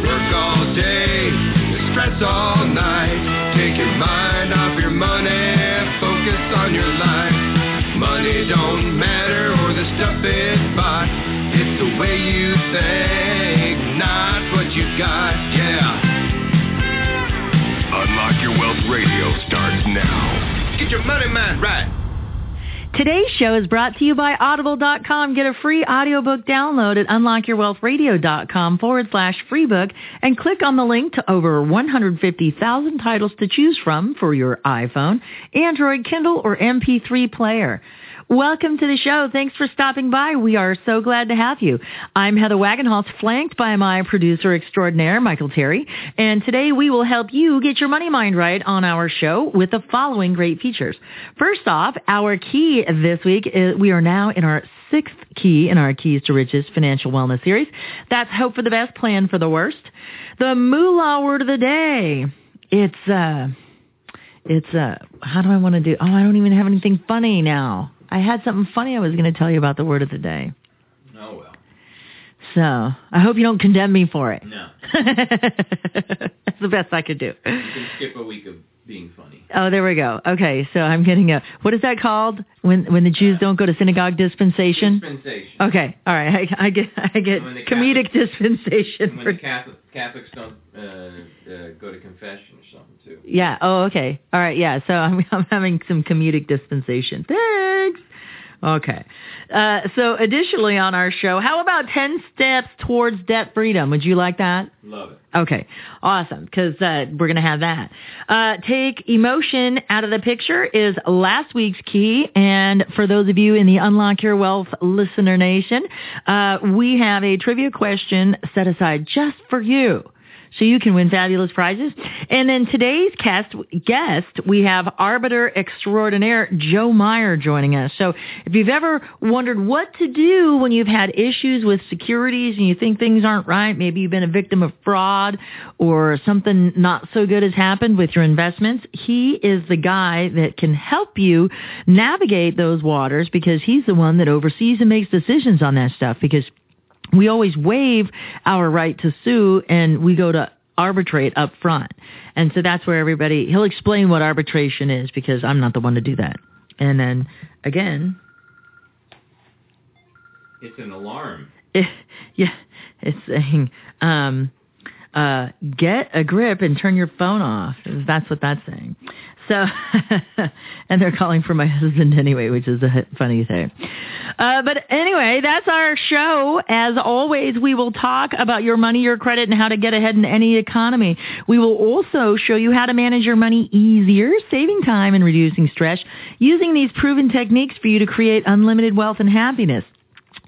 Work all day, stress all night. Take your mind off your money, focus on your life. Money don't matter or the stuff it buys. It's the way you think, not what you got, yeah. Unlock Your Wealth Radio starts now. Get your money mind right. Today's show is brought to you by Audible.com. Get a free audiobook download at unlockyourwealthradio.com/freebook and click on the link to over 150,000 titles to choose from for your iPhone, Android, Kindle, or MP3 player. Welcome to the show. Thanks for stopping by. We are so glad to have you. I'm Heather Wagenhals, flanked by my producer extraordinaire, Michael Terry. And today we will help you get your money mind right on our show with the following great features. First off, our key this week is we are now in our sixth key in our Keys to Riches Financial Wellness Series. That's hope for the best, plan for the worst. The moolah word of the day. How do I want to do? Oh, I don't even have anything funny now. I had something funny I was going to tell you about the word of the day. Oh, well. So, I hope you don't condemn me for it. No. That's the best I could do. You can skip a week of being funny. Oh, there we go. Okay, so I'm getting a... What is that called when the Jews don't go to synagogue? Dispensation? Dispensation. Okay, all right. I get comedic dispensation. When the Catholics don't go to confession or something, too. Yeah, oh, okay. All right, yeah, so I'm having some comedic dispensation. Thanks! Okay. So additionally on our show, how about 10 steps towards debt freedom? Would you like that? Love it. Okay. Awesome. Because we're going to have that. Take emotion out of the picture is last week's key. And for those of you in the Unlock Your Wealth Listener Nation, we have a trivia question set aside just for you, so you can win fabulous prizes. And then today's guest, we have arbiter extraordinaire Joe Meyer joining us. So if you've ever wondered what to do when you've had issues with securities and you think things aren't right, maybe you've been a victim of fraud or something not so good has happened with your investments, he is the guy that can help you navigate those waters because he's the one that oversees and makes decisions on that stuff because we always waive our right to sue and we go to arbitrate up front. And so that's where he'll explain what arbitration is because I'm not the one to do that. And then again, it's an alarm. It's saying, get a grip and turn your phone off. That's what that's saying. So, and they're calling for my husband anyway, which is a funny thing. But anyway, that's our show. As always, we will talk about your money, your credit, and how to get ahead in any economy. We will also show you how to manage your money easier, saving time and reducing stress, using these proven techniques for you to create unlimited wealth and happiness.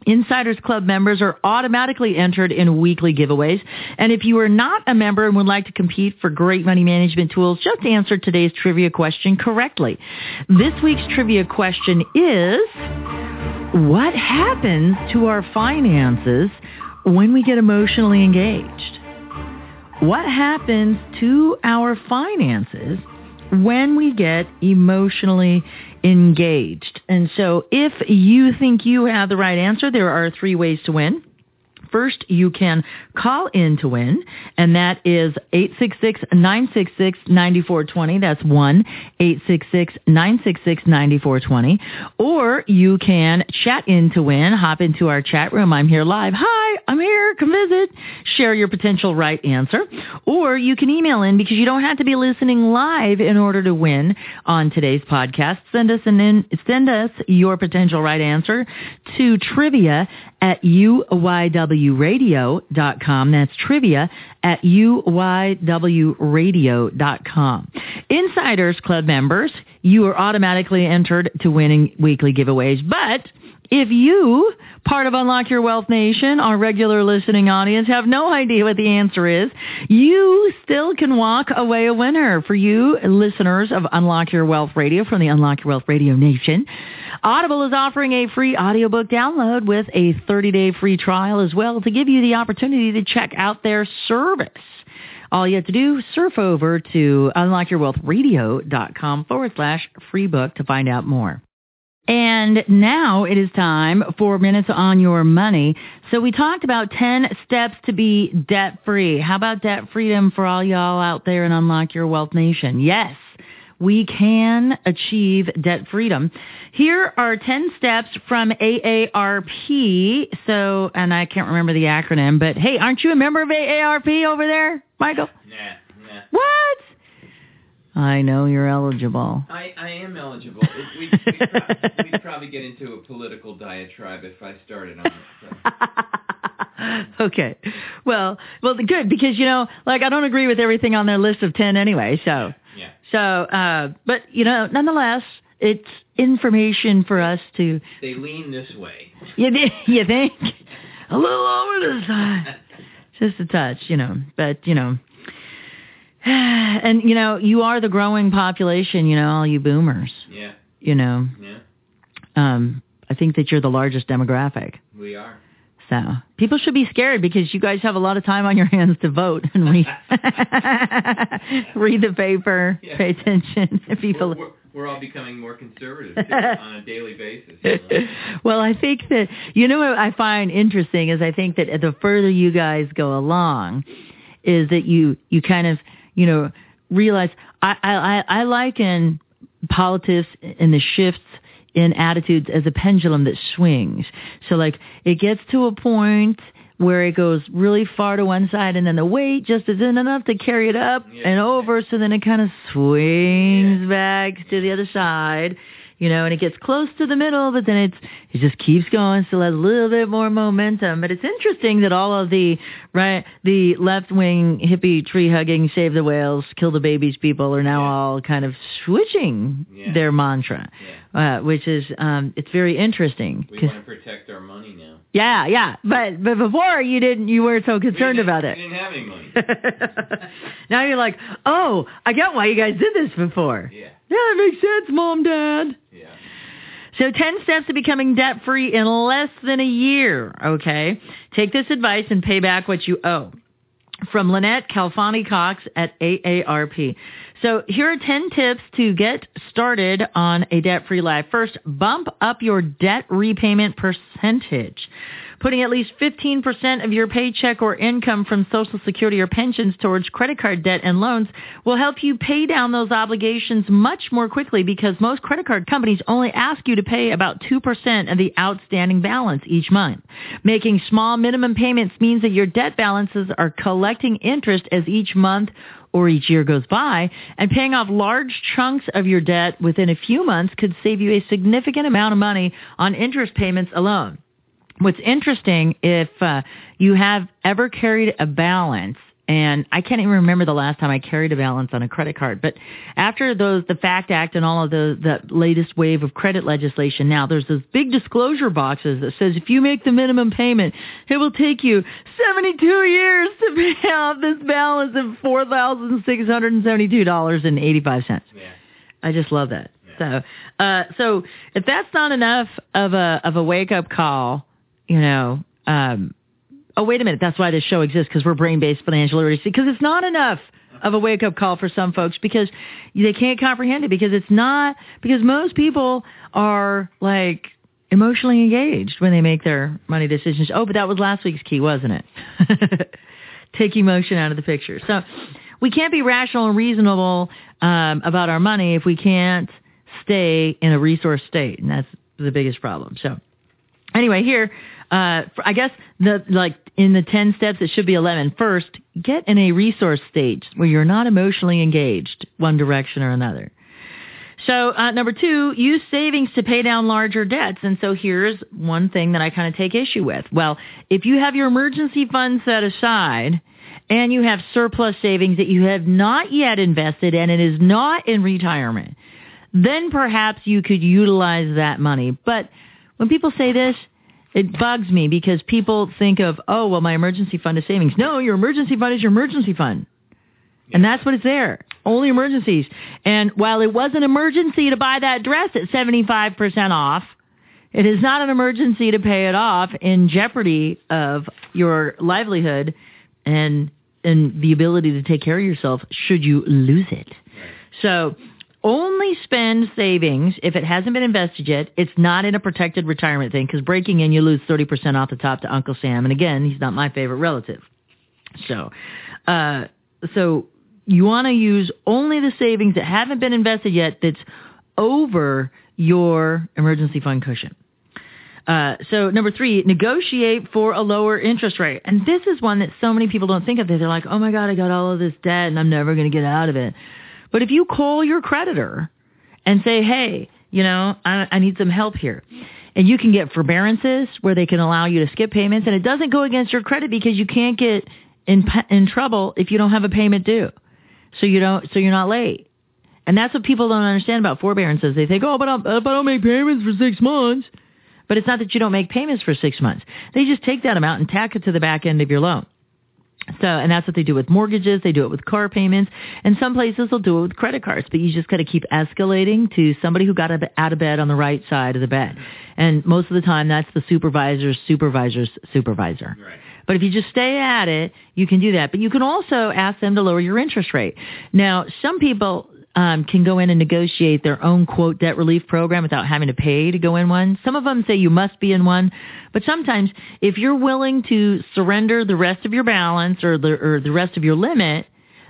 Insiders Club members are automatically entered in weekly giveaways. And if you are not a member and would like to compete for great money management tools, just answer today's trivia question correctly. This week's trivia question is, what happens to our finances when we get emotionally engaged? What happens to our finances when we get emotionally engaged? And so if you think you have the right answer, there are 3 ways to win. First, you can call in to win, and that is 866-966-9420. That's 1-866-966-9420. Or you can chat in to win. Hop into our chat room. I'm here live. Hi, I'm here. Come visit. Share your potential right answer. Or you can email in because you don't have to be listening live in order to win on today's podcast. Send us your potential right answer to trivia@uywradio.com. That's trivia@uywradio.com. Insiders Club members, you are automatically entered to winning weekly giveaways, but If you, part of Unlock Your Wealth Nation, our regular listening audience, have no idea what the answer is, you still can walk away a winner. For you listeners of Unlock Your Wealth Radio from the Unlock Your Wealth Radio Nation, Audible is offering a free audiobook download with a 30-day free trial as well to give you the opportunity to check out their service. All you have to do, surf over to unlockyourwealthradio.com/free book to find out more. And now it is time for Minutes on Your Money. So we talked about 10 steps to be debt-free. How about debt freedom for all y'all out there in Unlock Your Wealth Nation? Yes, we can achieve debt freedom. Here are 10 steps from AARP. So, and I can't remember the acronym, but hey, aren't you a member of AARP over there, Michael? Nah. What? I know you're eligible. I am eligible. We'd probably get into a political diatribe if I started on it. Okay. Well, good, because, you know, like, I don't agree with everything on their list of 10 anyway, so. Yeah. So, but, you know, nonetheless, it's information for us to... They lean this way. You think? A little over the side. Just a touch, you know. But, you know. And, you know, you are the growing population, you know, all you boomers. Yeah. You know. Yeah. I think that you're the largest demographic. We are. So people should be scared because you guys have a lot of time on your hands to vote and read the paper, pay attention to people. We're all becoming more conservative too, on a daily basis. You know? Well, I think that, you know, what I find interesting is I think that the further you guys go along is that you kind of, you know, realize I liken politics and the shifts in attitudes as a pendulum that swings. So like it gets to a point where it goes really far to one side and then the weight just isn't enough to carry it up and over. So then it kind of swings back to the other side, you know, and it gets close to the middle, but then it just keeps going. Still has a little bit more momentum. But it's interesting that all of the left-wing hippie tree-hugging, save the whales, kill the babies people are now all kind of switching their mantra, which is, it's very interesting. We want to protect our money now. Yeah. But before you weren't so concerned about it. We didn't have any money. Now you're like, oh, I get why you guys did this before. Yeah. Yeah, that makes sense, Mom, Dad. Yeah. So 10 steps to becoming debt-free in less than a year, okay? Take this advice and pay back what you owe. From Lynette Calfani-Cox at AARP. So here are 10 tips to get started on a debt-free life. First, bump up your debt repayment percentage. Putting at least 15% of your paycheck or income from Social Security or pensions towards credit card debt and loans will help you pay down those obligations much more quickly because most credit card companies only ask you to pay about 2% of the outstanding balance each month. Making small minimum payments means that your debt balances are collecting interest as each month or each year goes by, and paying off large chunks of your debt within a few months could save you a significant amount of money on interest payments alone. What's interesting, if you have ever carried a balance, and I can't even remember the last time I carried a balance on a credit card, but after the FACT Act and all of the latest wave of credit legislation now, there's those big disclosure boxes that says if you make the minimum payment, it will take you 72 years to pay off this balance of $4,672.85. Yeah. I just love that. Yeah. So if that's not enough of a wake-up call, you know, oh, wait a minute. That's why this show exists, because we're brain-based financial literacy, because it's not enough of a wake-up call for some folks because they can't comprehend it, because most people are, like, emotionally engaged when they make their money decisions. Oh, but that was last week's key, wasn't it? Take emotion out of the picture. So we can't be rational and reasonable about our money if we can't stay in a resource state, and that's the biggest problem. So anyway, here, I guess in the 10 steps, it should be 11. First, get in a resource stage where you're not emotionally engaged one direction or another. So number two, use savings to pay down larger debts. And so here's one thing that I kind of take issue with. Well, if you have your emergency fund set aside and you have surplus savings that you have not yet invested and it is not in retirement, then perhaps you could utilize that money. But When people say this, it bugs me because people think of, oh, well, my emergency fund is savings. No, your emergency fund is your emergency fund. Yeah. And that's what it's there. Only emergencies. And while it was an emergency to buy that dress at 75% off, it is not an emergency to pay it off in jeopardy of your livelihood and the ability to take care of yourself should you lose it. So only spend savings if it hasn't been invested yet. It's not in a protected retirement thing because breaking in, you lose 30% off the top to Uncle Sam. And again, he's not my favorite relative. So you want to use only the savings that haven't been invested yet that's over your emergency fund cushion. So number 3, negotiate for a lower interest rate. And this is one that so many people don't think of. They're like, oh my God, I got all of this debt and I'm never going to get out of it. But if you call your creditor and say, hey, you know, I need some help here. And you can get forbearances where they can allow you to skip payments. And it doesn't go against your credit because you can't get in trouble if you don't have a payment due. So you're not late. And that's what people don't understand about forbearances. They think, oh, but I don't make payments for 6 months. But it's not that you don't make payments for 6 months. They just take that amount and tack it to the back end of your loan. So, and that's what they do with mortgages. They do it with car payments. And some places will do it with credit cards. But you just got to keep escalating to somebody who got out of bed on the right side of the bed. And most of the time, that's the supervisor's supervisor's supervisor. Right. But if you just stay at it, you can do that. But you can also ask them to lower your interest rate. Now, some people can go in and negotiate their own, quote, debt relief program without having to pay to go in one. Some of them say you must be in one. But sometimes if you're willing to surrender the rest of your balance or the rest of your limit,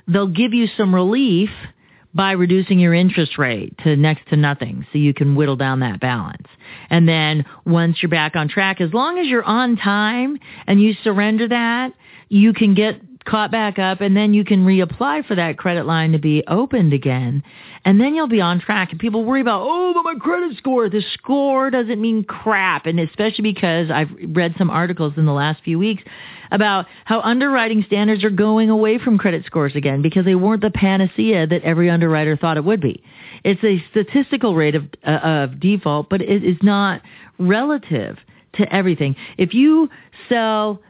they'll give you some relief by reducing your interest rate to next to nothing so you can whittle down that balance. And then once you're back on track, as long as you're on time and you surrender that, you can get caught back up, and then you can reapply for that credit line to be opened again, and then you'll be on track. And people worry about, oh, but my credit score. The score doesn't mean crap, and especially because I've read some articles in the last few weeks about how underwriting standards are going away from credit scores again because they weren't the panacea that every underwriter thought it would be. It's a statistical rate of default, but it is not relative to everything. If you sell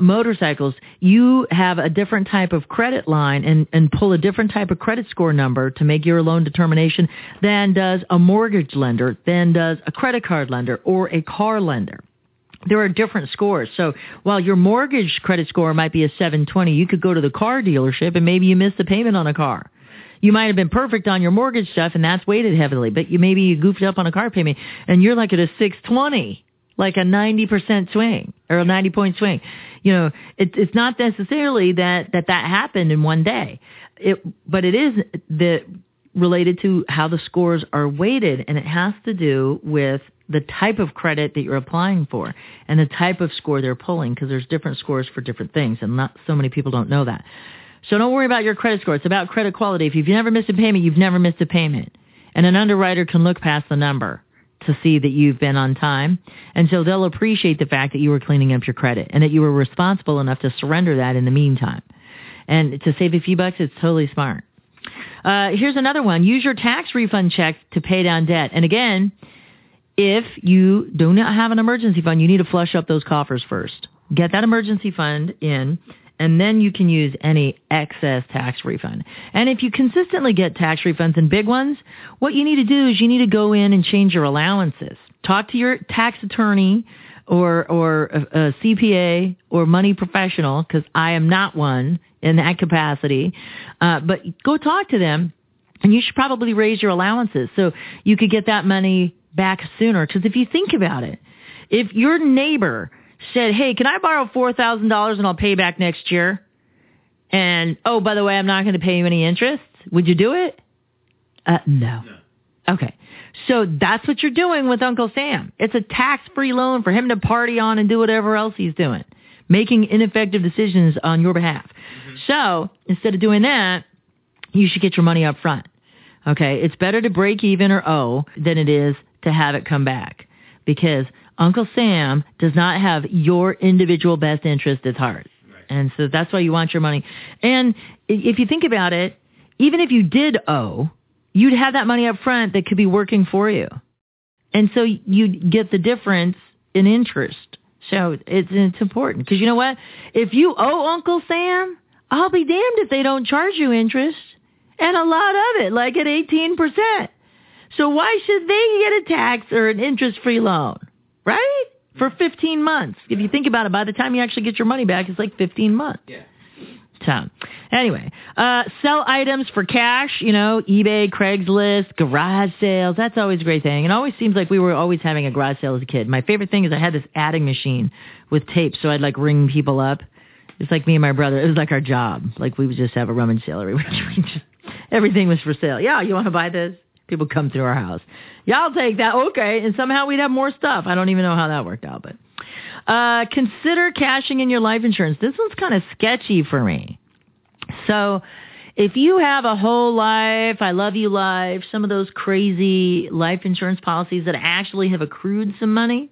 motorcycles, you have a different type of credit line and pull a different type of credit score number to make your loan determination than does a mortgage lender, than does a credit card lender or a car lender. There are different scores. So while your mortgage credit score might be a 720, you could go to the car dealership and maybe you missed the payment on a car. You might have been perfect on your mortgage stuff and that's weighted heavily, but maybe you goofed up on a car payment and you're like at a 620. Like a 90% swing or a 90-point swing. You know, it's not necessarily that happened in one day, but it is related to how the scores are weighted, and it has to do with the type of credit that you're applying for and the type of score they're pulling because there's different scores for different things, and not so many people don't know that. So don't worry about your credit score. It's about credit quality. If you've never missed a payment, you've never missed a payment, and an underwriter can look past the number to see that you've been on time. And so they'll appreciate the fact that you were cleaning up your credit and that you were responsible enough to surrender that in the meantime. And to save a few bucks, it's totally smart. Here's another one. Use your tax refund check to pay down debt. And again, if you do not have an emergency fund, you need to flush up those coffers first. Get that emergency fund in, and then you can use any excess tax refund. And if you consistently get tax refunds and big ones, what you need to do is you need to go in and change your allowances. Talk to your tax attorney or a CPA or money professional, because I am not one in that capacity, but go talk to them, and you should probably raise your allowances so you could get that money back sooner. Because if you think about it, if your neighbor said, hey, can I borrow $4,000 and I'll pay back next year? And, oh, by the way, I'm not going to pay you any interest. Would you do it? No. Okay. So that's what you're doing with Uncle Sam. It's a tax-free loan for him to party on and do whatever else he's doing, making ineffective decisions on your behalf. Mm-hmm. So instead of doing that, you should get your money up front. Okay. It's better to break even or owe than it is to have it come back because Uncle Sam does not have your individual best interest at heart. Right. And so that's why you want your money. And if you think about it, even if you did owe, you'd have that money up front that could be working for you. And so you get the difference in interest. So it's important. Because you know what? If you owe Uncle Sam, I'll be damned if they don't charge you interest. And a lot of it, like at 18%. So why should they get a tax or an interest-free loan, right? For 15 months. If you think about it, by the time you actually get your money back, it's like 15 months. Yeah. So anyway, sell items for cash, you know, eBay, Craigslist, garage sales. That's always a great thing. It always seems like we were always having a garage sale as a kid. My favorite thing is I had this adding machine with tape, so I'd like ring people up. It's like me and my brother. It was like our job. Like we would just have a rummage sale every week. Everything was for sale. Yeah, you want to buy this? People come through our house. Yeah, I'll take that. Okay. And somehow we'd have more stuff. I don't even know how that worked out, but. Consider cashing in your life insurance. This one's kind of sketchy for me. So if you have a whole life, I love you life, some of those crazy life insurance policies that actually have accrued some money,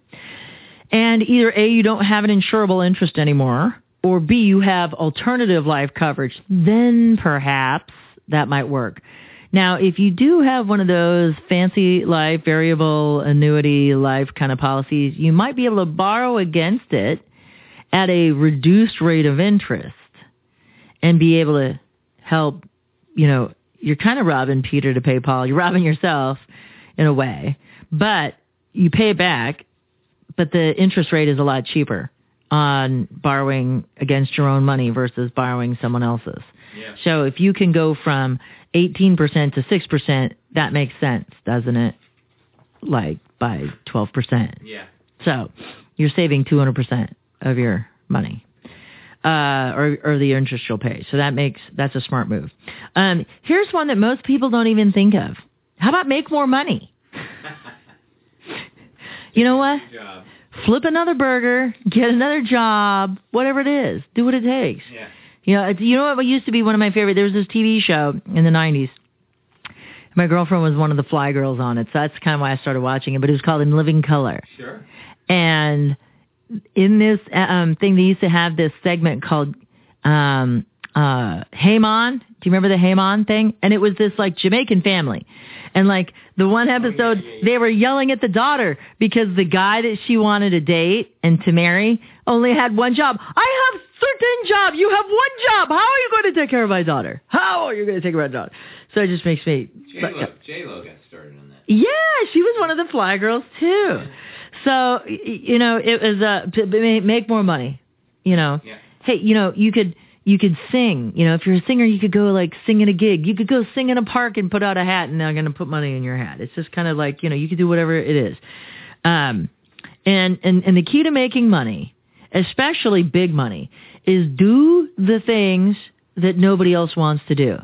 and either A, you don't have an insurable interest anymore, or B, you have alternative life coverage, then perhaps that might work. Now, if you do have one of those fancy life, variable annuity life kind of policies, you might be able to borrow against it at a reduced rate of interest and be able to help, you know, you're kind of robbing Peter to pay Paul. You're robbing yourself in a way, but you pay it back, but the interest rate is a lot cheaper on borrowing against your own money versus borrowing someone else's. Yeah. So if you can go from 18% to 6%, that makes sense, doesn't it? Like by 12%. Yeah. So you're saving 200% of your money, or the interest you'll pay. So that's a smart move. Here's one that most people don't even think of. How about make more money? You know what? Flip another burger, get another job, whatever it is, do what it takes. Yeah. You know what used to be one of my favorite? There was this TV show in the 90s. My girlfriend was one of the fly girls on it, so that's kind of why I started watching it. But it was called In Living Color. Sure. And in this thing, they used to have this segment called Hey Mon. Do you remember the Hey Mon thing? And it was this like Jamaican family. And like the one episode, they were yelling at the daughter because the guy that she wanted to date and to marry only had one job. I have 13 jobs. You have one job. How are you going to take care of my daughter? How are you going to take care of my daughter? So it just makes me... J Lo got started on that. Yeah, she was one of the fly girls too. Yeah. So, you know, it was make more money, you know. Yeah. Hey, you know, you could sing, you know, if you're a singer, you could go like sing in a gig. You could go sing in a park and put out a hat and they're going to put money in your hat. It's just kind of like, you know, you could do whatever it is. And the key to making money, especially big money, is do the things that nobody else wants to do.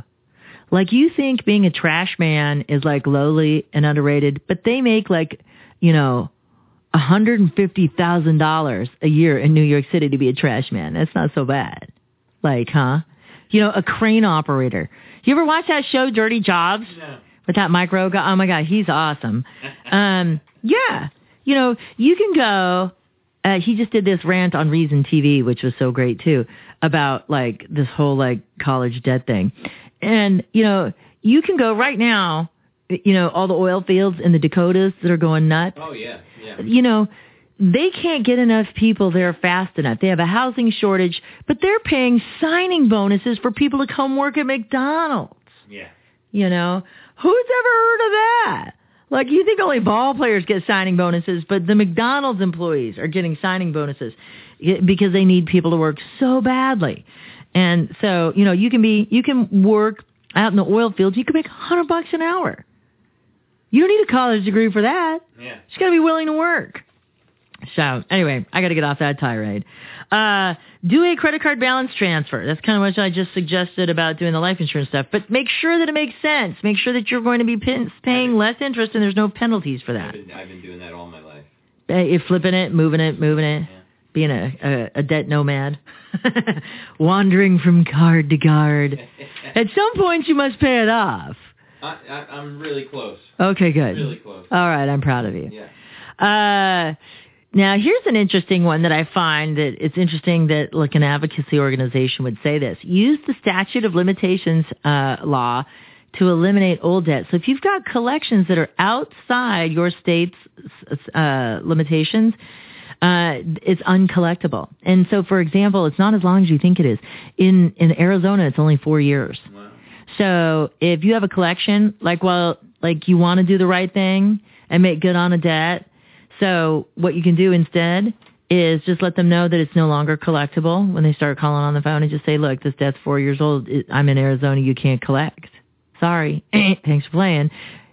Like you think being a trash man is like lowly and underrated, but they make like, you know, $150,000 a year in New York City to be a trash man. That's not so bad. Like, huh? You know, a crane operator. You ever watch that show, Dirty Jobs? No. With that Mike Rowe guy? Oh, my God, he's awesome. Yeah. You know, you can go... he just did this rant on Reason TV, which was so great, too, about, like, this whole, like, college debt thing. And, you know, you can go right now, you know, all the oil fields in the Dakotas that are going nuts. Oh, yeah. Yeah. You know... They can't get enough people there fast enough. They have a housing shortage, but they're paying signing bonuses for people to come work at McDonald's. Yeah. You know, who's ever heard of that? Like, you think only ball players get signing bonuses, but the McDonald's employees are getting signing bonuses because they need people to work so badly. And so, you know, you can work out in the oil fields. You can make $100 an hour. You don't need a college degree for that. Yeah. You just got to be willing to work. So anyway, I got to get off that tirade. Do a credit card balance transfer. That's kind of what I just suggested about doing the life insurance stuff. But make sure that it makes sense. Make sure that you're going to be paying less interest and there's no penalties for that. I've been doing that all my life. You're flipping it, moving it, yeah. Being a debt nomad, wandering from card to card. At some point, you must pay it off. I'm really close. Okay, good. Really close. All right, I'm proud of you. Yeah. Now, here's an interesting one that I find that it's interesting that like an advocacy organization would say this. Use the statute of limitations law to eliminate old debt. So if you've got collections that are outside your state's limitations, it's uncollectible. And so, for example, it's not as long as you think it is. In Arizona, it's only 4 years. Wow. So if you have a collection, like you want to do the right thing and make good on a debt, so what you can do instead is just let them know that it's no longer collectible when they start calling on the phone and just say, look, this debt's 4 years old. I'm in Arizona. You can't collect. Sorry. Thanks for playing.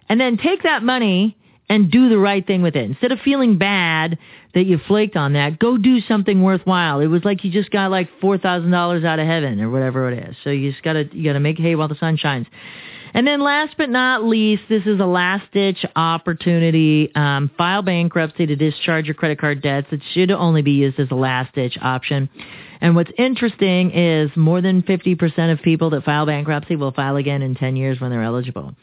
And then take that money and do the right thing with it. Instead of feeling bad that you flaked on that, go do something worthwhile. It was like you just got like $4,000 out of heaven or whatever it is. So you just gotta make hay while the sun shines. And then last but not least, this is a last-ditch opportunity. File bankruptcy to discharge your credit card debts. It should only be used as a last-ditch option. And what's interesting is more than 50% of people that file bankruptcy will file again in 10 years when they're eligible.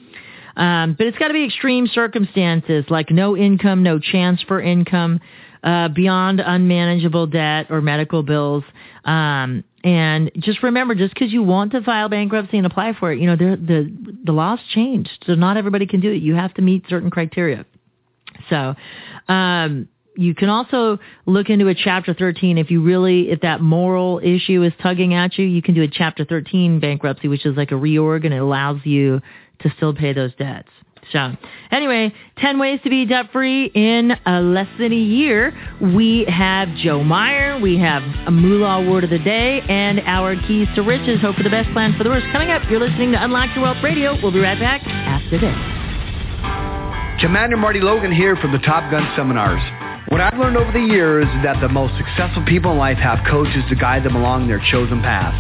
But it's got to be extreme circumstances like no income, no chance for income, beyond unmanageable debt or medical bills. And just remember, just because you want to file bankruptcy and apply for it, you know, the law's changed. So not everybody can do it. You have to meet certain criteria. So you can also look into a Chapter 13. If that moral issue is tugging at you, you can do a Chapter 13 bankruptcy, which is like a reorg, and it allows you to still pay those debts. So anyway, 10 ways to be debt-free in less than a year. We have Joe Meyer. We have a Moolah Word of the Day and our Keys to Riches. Hope for the best, plan for the worst. Coming up, you're listening to Unlock Your Wealth Radio. We'll be right back after this. Commander Marty Logan here from the Top Gun Seminars. What I've learned over the years is that the most successful people in life have coaches to guide them along their chosen path.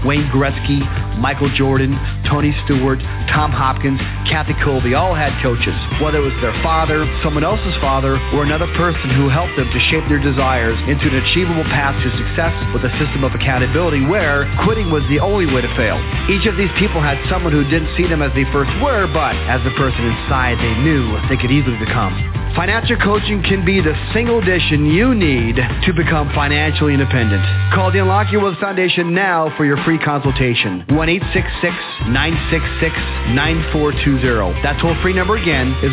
Wayne Gretzky, Michael Jordan, Tony Stewart, Tom Hopkins, Kathy Cole, they all had coaches. Whether it was their father, someone else's father, or another person who helped them to shape their desires into an achievable path to success with a system of accountability where quitting was the only way to fail. Each of these people had someone who didn't see them as they first were, but as the person inside they knew they could easily become. Financial coaching can be the single addition you need to become financially independent. Call the Unlock Your Wealth Foundation now for your free consultation. 1-866-966-9420. That toll-free number again is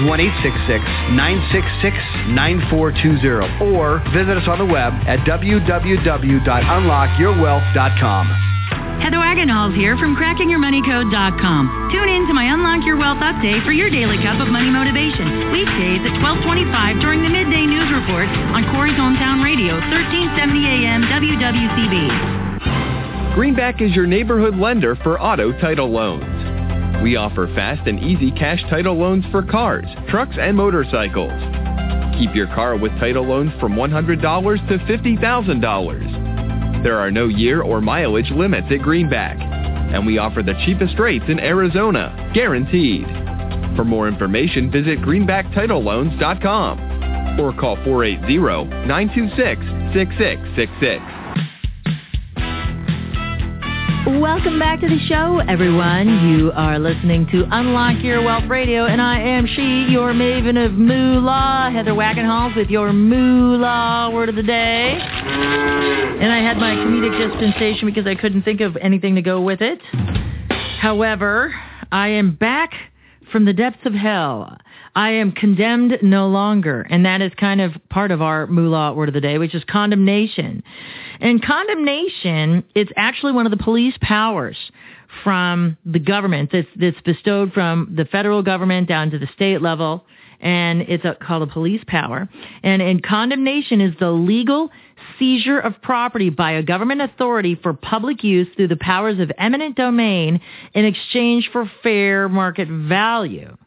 1-866-966-9420. Or visit us on the web at www.unlockyourwealth.com. Heather Wagenhals here from crackingyourmoneycode.com. Tune in to my Unlock Your Wealth update for your daily cup of money motivation. Weekdays at 12:25 during the midday news report on Corey's hometown radio, 1370 AM WWCB. Greenback is your neighborhood lender for auto title loans. We offer fast and easy cash title loans for cars, trucks, and motorcycles. Keep your car with title loans from $100 to $50,000. There are no year or mileage limits at Greenback, and we offer the cheapest rates in Arizona, guaranteed. For more information, visit greenbacktitleloans.com or call 480-926-6666. Welcome back to the show, everyone. You are listening to Unlock Your Wealth Radio, and I am she, your maven of moolah, Heather Wagenhals, with your moolah word of the day. And I had my comedic dispensation because I couldn't think of anything to go with it. However, I am back from the depths of hell. I am condemned no longer, and that is kind of part of our moolah word of the day, which is condemnation. And condemnation is actually one of the police powers from the government that's bestowed from the federal government down to the state level, and it's called a police power. And condemnation is the legal seizure of property by a government authority for public use through the powers of eminent domain in exchange for fair market value.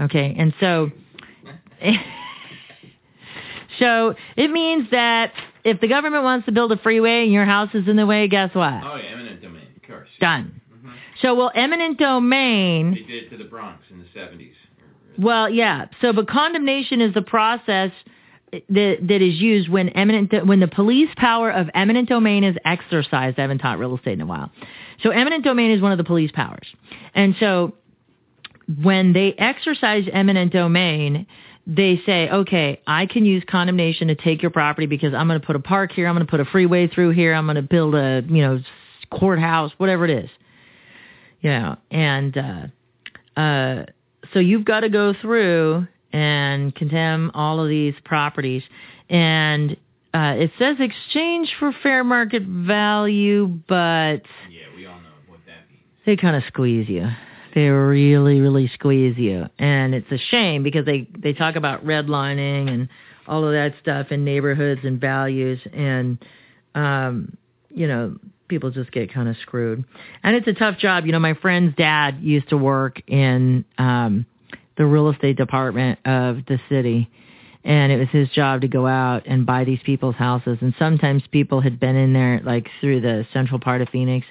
Okay, and so it means that if the government wants to build a freeway and your house is in the way, guess what? Oh, yeah, eminent domain, of course. Done. Mm-hmm. So, well, eminent domain... They did it to the Bronx in the 70s. Well, yeah. So, but condemnation is the process that is used when the police power of eminent domain is exercised. I haven't taught real estate in a while. So, eminent domain is one of the police powers. And so... when they exercise eminent domain, they say, okay, I can use condemnation to take your property because I'm going to put a park here, I'm going to put a freeway through here, I'm going to build a, courthouse, whatever it is. You know, and So you've got to go through and condemn all of these properties. And it says exchange for fair market value, but... yeah, we all know what that means. They kind of squeeze you. They really, really squeeze you. And it's a shame because they talk about redlining and all of that stuff in neighborhoods and values. And, you know, people just get kind of screwed. And it's a tough job. You know, my friend's dad used to work in the real estate department of the city. And it was his job to go out and buy these people's houses. And sometimes people had been in there, like through the central part of Phoenix,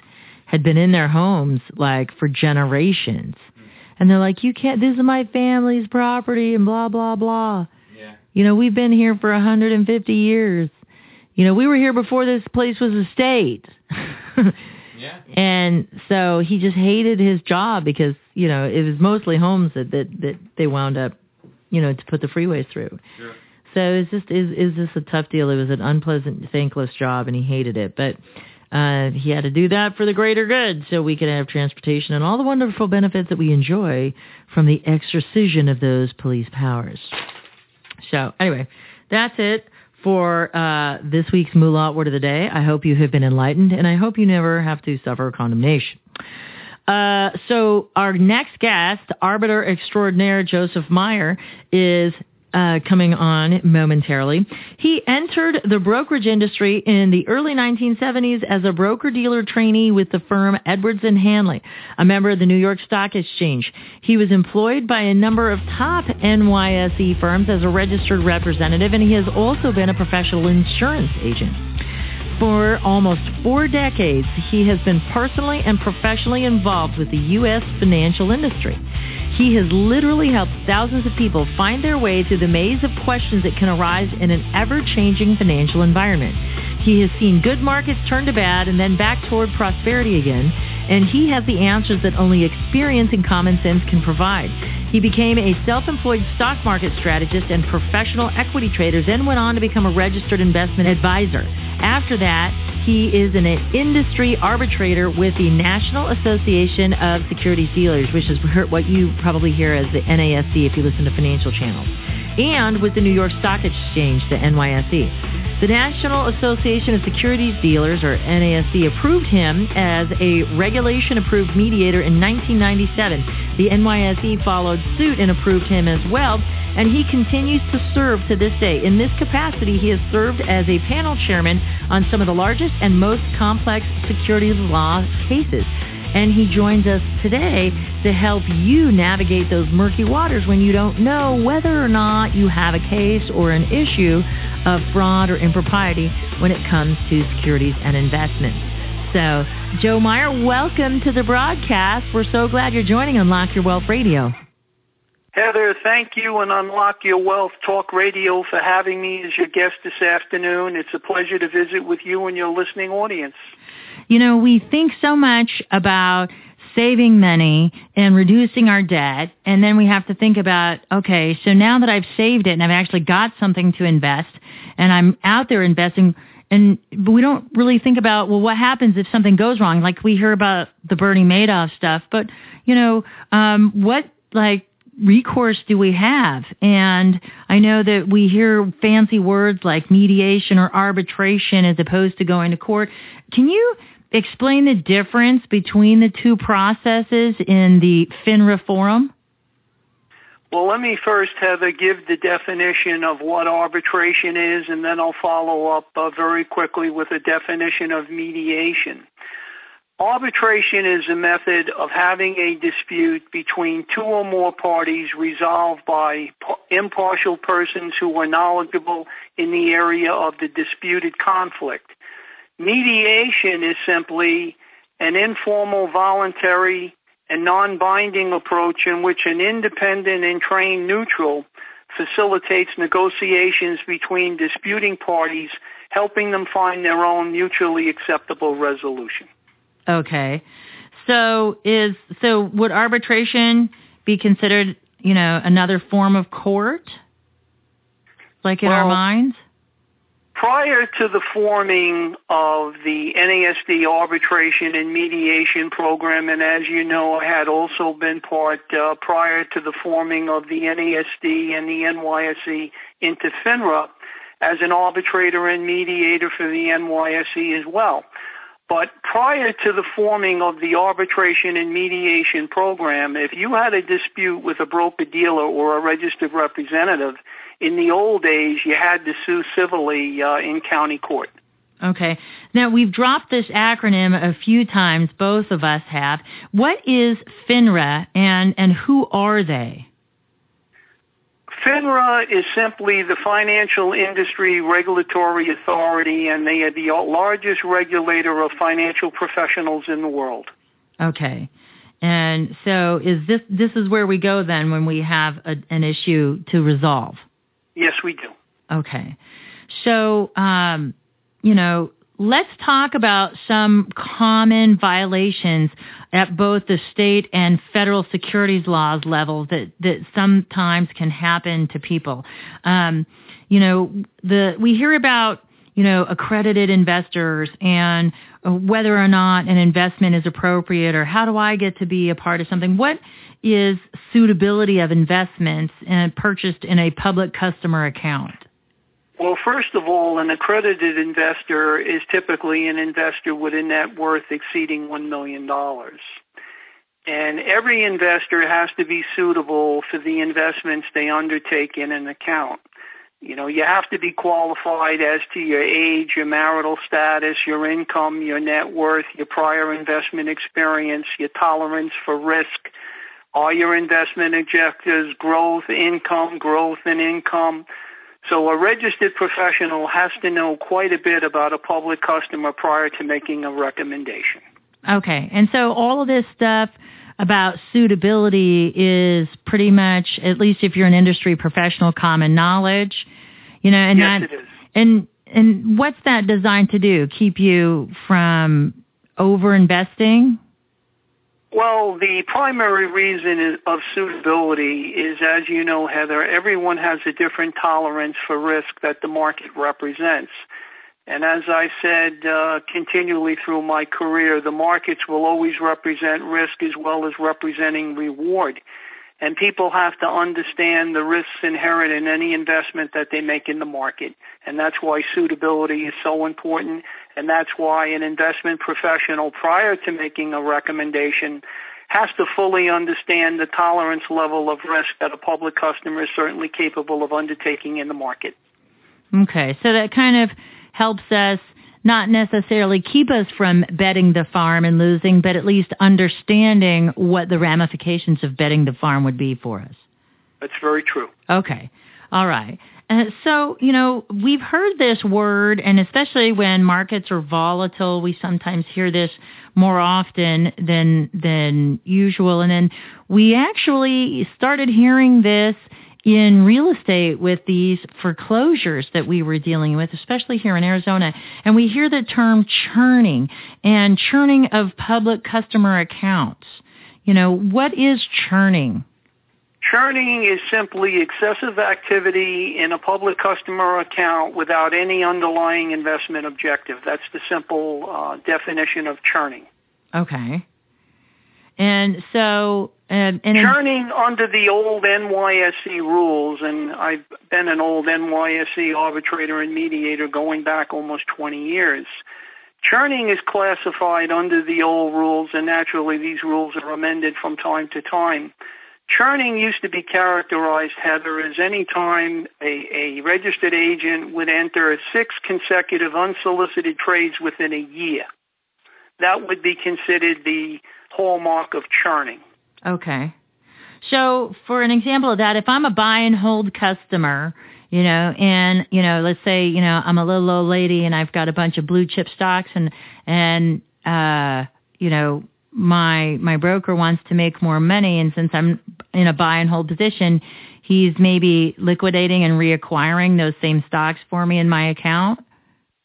had been in their homes, like, for generations. And they're like, you can't, this is my family's property and blah, blah, blah. Yeah. You know, we've been here for 150 years. You know, we were here before this place was a state. Yeah. And so he just hated his job because, you know, it was mostly homes that they wound up, you know, to put the freeways through. Sure. So it's just, is this a tough deal? It was an unpleasant, thankless job, and he hated it. But he had to do that for the greater good so we could have transportation and all the wonderful benefits that we enjoy from the exorcism of those police powers. So anyway, that's it for this week's Moolah Word of the Day. I hope you have been enlightened, and I hope you never have to suffer condemnation. So our next guest, Arbiter Extraordinaire Joseph Meyer, is coming on momentarily. He entered the brokerage industry in the early 1970s as a broker-dealer trainee with the firm Edwards & Hanley, a member of the New York Stock Exchange. He was employed by a number of top NYSE firms as a registered representative, and he has also been a professional insurance agent. For almost 4 decades, he has been personally and professionally involved with the U.S. financial industry. He has literally helped thousands of people find their way through the maze of questions that can arise in an ever-changing financial environment. He has seen good markets turn to bad and then back toward prosperity again, and he has the answers that only experience and common sense can provide. He became a self-employed stock market strategist and professional equity trader, then went on to become a registered investment advisor. After that, he is an industry arbitrator with the National Association of Securities Dealers, which is what you probably hear as the NASD if you listen to financial channels, and with the New York Stock Exchange, the NYSE. The National Association of Securities Dealers, or NASD, approved him as a regulation-approved mediator in 1997. The NYSE followed suit and approved him as well, and he continues to serve to this day. In this capacity, he has served as a panel chairman on some of the largest and most complex securities law cases. And he joins us today to help you navigate those murky waters when you don't know whether or not you have a case or an issue of fraud or impropriety when it comes to securities and investments. So, Joe Meyer, welcome to the broadcast. We're so glad you're joining Unlock Your Wealth Radio. Heather, thank you, and Unlock Your Wealth Talk Radio for having me as your guest this afternoon. It's a pleasure to visit with you and your listening audience. You know, we think so much about saving money and reducing our debt, and then we have to think about, okay, so now that I've saved it and I've actually got something to invest, and I'm out there investing, and but we don't really think about, well, what happens if something goes wrong? Like we hear about the Bernie Madoff stuff, but, you know, what, like, recourse do we have? And I know that we hear fancy words like mediation or arbitration as opposed to going to court. Can you explain the difference between the two processes in the FINRA forum? Well, let me first, Heather, give the definition of what arbitration is, and then I'll follow up very quickly with a definition of mediation. Arbitration is a method of having a dispute between two or more parties resolved by impartial persons who are knowledgeable in the area of the disputed conflict. Mediation is simply an informal, voluntary, and non-binding approach in which an independent and trained neutral facilitates negotiations between disputing parties, helping them find their own mutually acceptable resolution. Okay. So would arbitration be considered, you know, another form of court? Like in our minds? Prior to the forming of the NASD arbitration and mediation program, and as you know, had also been part prior to the forming of the NASD and the NYSE into FINRA, as an arbitrator and mediator for the NYSE as well. But prior to the forming of the arbitration and mediation program, if you had a dispute with a broker-dealer or a registered representative, in the old days, you had to sue civilly in county court. Okay. Now, we've dropped this acronym a few times, both of us have. What is FINRA, and who are they? FINRA is simply the Financial Industry Regulatory Authority, and they are the largest regulator of financial professionals in the world. Okay. And so is this is where we go then when we have an issue to resolve? Yes, we do. Okay. So, let's talk about some common violations at both the state and federal securities laws levels that sometimes can happen to people. We hear about, accredited investors and whether or not an investment is appropriate or how do I get to be a part of something. What is suitability of investments purchased in a public customer account? Well, first of all, an accredited investor is typically an investor with a net worth exceeding $1 million. And every investor has to be suitable for the investments they undertake in an account. You have to be qualified as to your age, your marital status, your income, your net worth, your prior investment experience, your tolerance for risk, all your investment objectives, growth and income. So a registered professional has to know quite a bit about a public customer prior to making a recommendation. Okay. And so all of this stuff about suitability is pretty much, at least if you're an industry professional, common knowledge. Yes, it is. And what's that designed to do? Keep you from over-investing? Well, the primary reason of suitability is, as you know, Heather, everyone has a different tolerance for risk that the market represents. And as I said continually through my career, the markets will always represent risk as well as representing reward. And people have to understand the risks inherent in any investment that they make in the market. And that's why suitability is so important. And that's why an investment professional, prior to making a recommendation, has to fully understand the tolerance level of risk that a public customer is certainly capable of undertaking in the market. Okay. So that kind of helps us not necessarily keep us from betting the farm and losing, but at least understanding what the ramifications of betting the farm would be for us. That's very true. Okay. All right. So, we've heard this word, and especially when markets are volatile, we sometimes hear this more often than usual. And then we actually started hearing this in real estate with these foreclosures that we were dealing with, especially here in Arizona. And we hear the term churning and churning of public customer accounts. What is churning? Churning is simply excessive activity in a public customer account without any underlying investment objective. That's the simple definition of churning. Okay. And so... churning under the old NYSE rules, and I've been an old NYSE arbitrator and mediator going back almost 20 years. Churning is classified under the old rules, and naturally these rules are amended from time to time. Churning used to be characterized, Heather, as any time a registered agent would enter 6 consecutive unsolicited trades within a year. That would be considered the hallmark of churning. Okay. So for an example of that, if I'm a buy and hold customer, let's say, I'm a little old lady and I've got a bunch of blue chip stocks and my broker wants to make more money. And since I'm in a buy and hold position, he's maybe liquidating and reacquiring those same stocks for me in my account.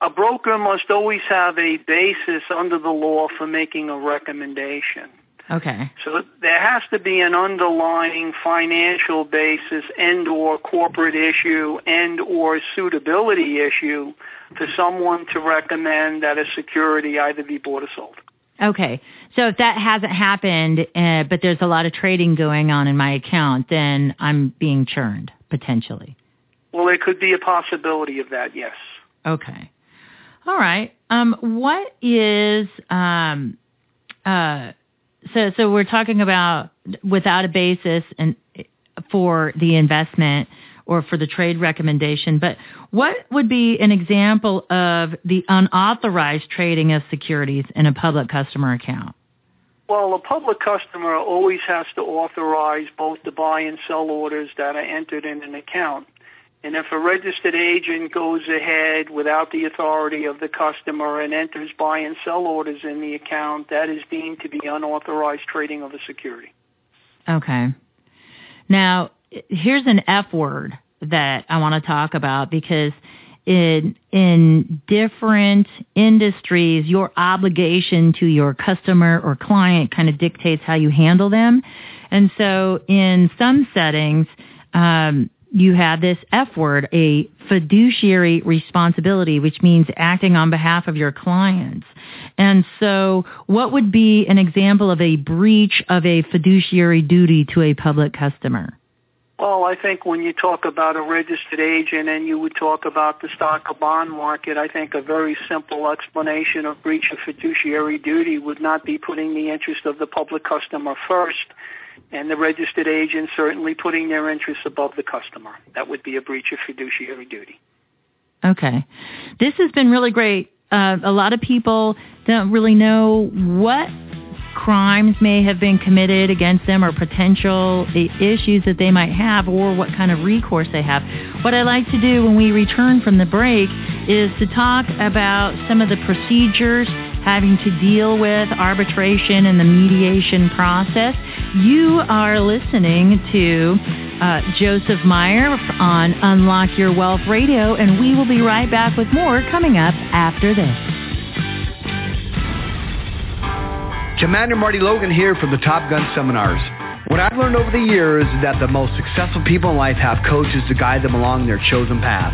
A broker must always have a basis under the law for making a recommendation. Okay. So there has to be an underlying financial basis and or corporate issue and or suitability issue for someone to recommend that a security either be bought or sold. Okay. So if that hasn't happened, but there's a lot of trading going on in my account, then I'm being churned potentially. Well, it could be a possibility of that, yes. Okay. All right. What is... So we're talking about without a basis and for the investment or for the trade recommendation, but what would be an example of the unauthorized trading of securities in a public customer account? Well, a public customer always has to authorize both the buy and sell orders that are entered in an account. And if a registered agent goes ahead without the authority of the customer and enters buy and sell orders in the account, that is deemed to be unauthorized trading of a security. Okay. Now, here's an F word that I want to talk about, because in different industries, your obligation to your customer or client kind of dictates how you handle them. And so in some settings, you have this F word, a fiduciary responsibility, which means acting on behalf of your clients. And so what would be an example of a breach of a fiduciary duty to a public customer? Well, I think when you talk about a registered agent and you would talk about the stock or bond market, I think a very simple explanation of breach of fiduciary duty would not be putting the interest of the public customer first, and the registered agent certainly putting their interests above the customer. That would be a breach of fiduciary duty. Okay. This has been really great. A lot of people don't really know what crimes may have been committed against them or potential issues that they might have or what kind of recourse they have. What I like to do when we return from the break is to talk about some of the procedures having to deal with arbitration and the mediation process. You are listening to Joseph Meyer on Unlock Your Wealth Radio, and we will be right back with more coming up after this. Commander Marty Logan here from the Top Gun Seminars. What I've learned over the years is that the most successful people in life have coaches to guide them along their chosen path.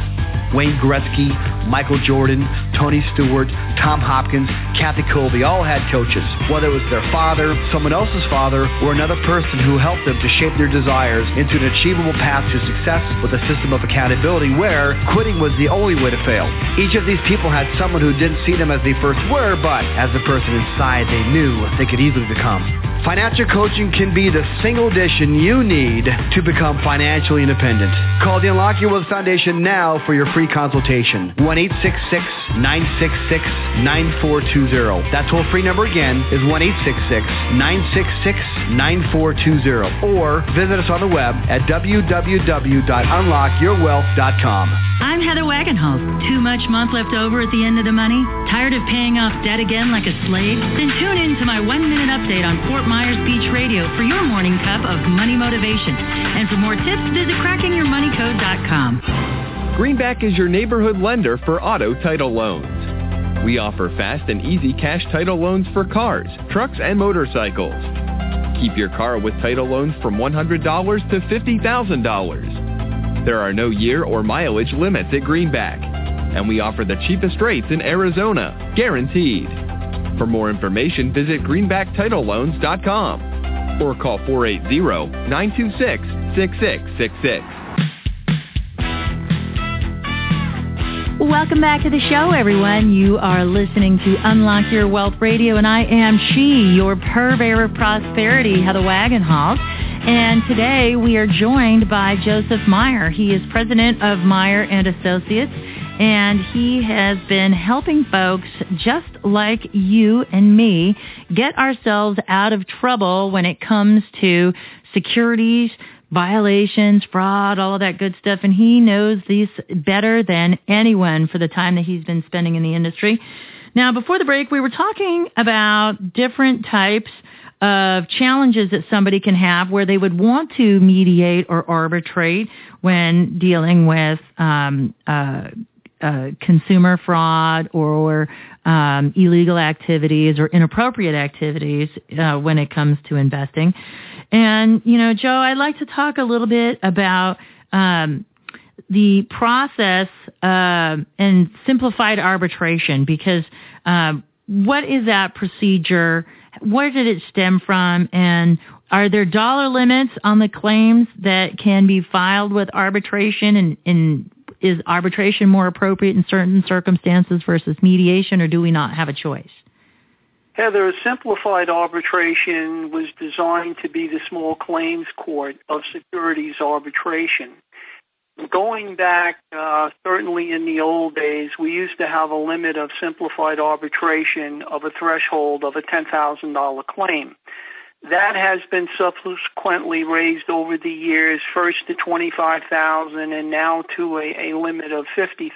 Wayne Gretzky, Michael Jordan, Tony Stewart, Tom Hopkins, Kathy Colby all had coaches, whether it was their father, someone else's father, or another person who helped them to shape their desires into an achievable path to success with a system of accountability where quitting was the only way to fail. Each of these people had someone who didn't see them as they first were, but as the person inside they knew they could easily become. Financial coaching can be the single addition you need to become financially independent. Call the Unlock Your Wealth Foundation now for your free consultation. 1-866-966-9420. That toll-free number again is 1-866-966-9420. Or visit us on the web at www.unlockyourwealth.com. I'm Heather Wagenhals. Too much month left over at the end of the money? Tired of paying off debt again like a slave? Then tune in to my 1-minute update on Fort Myers Beach Radio for your morning cup of money motivation. And for more tips, visit crackingyourmoneycode.com. Greenback is your neighborhood lender for auto title loans. We offer fast and easy cash title loans for cars, trucks, and motorcycles. Keep your car with title loans from $100 to $50,000. There are no year or mileage limits at Greenback, and we offer the cheapest rates in Arizona, guaranteed. For more information, visit greenbacktitleloans.com or call 480-926-6666. Welcome back to the show, everyone. You are listening to Unlock Your Wealth Radio, and I am she, your purveyor of prosperity, Heather Wagenhals. And today we are joined by Joseph Meyer. He is president of Meyer & Associates, and he has been helping folks just like you and me get ourselves out of trouble when it comes to securities, violations, fraud, all of that good stuff. And he knows these better than anyone for the time that he's been spending in the industry. Now, before the break, we were talking about different types of challenges that somebody can have where they would want to mediate or arbitrate when dealing with consumer fraud or illegal activities or inappropriate activities when it comes to investing. And, you know, Joe, I'd like to talk a little bit about the process and simplified arbitration, because what is that procedure? Where did it stem from? And are there dollar limits on the claims that can be filed with arbitration? And is arbitration more appropriate in certain circumstances versus mediation, or do we not have a choice? Heather, simplified arbitration was designed to be the small claims court of securities arbitration. Going back, certainly in the old days, we used to have a limit of simplified arbitration of a threshold of a $10,000 claim. That has been subsequently raised over the years, first to $25,000 and now to a limit of $50,000.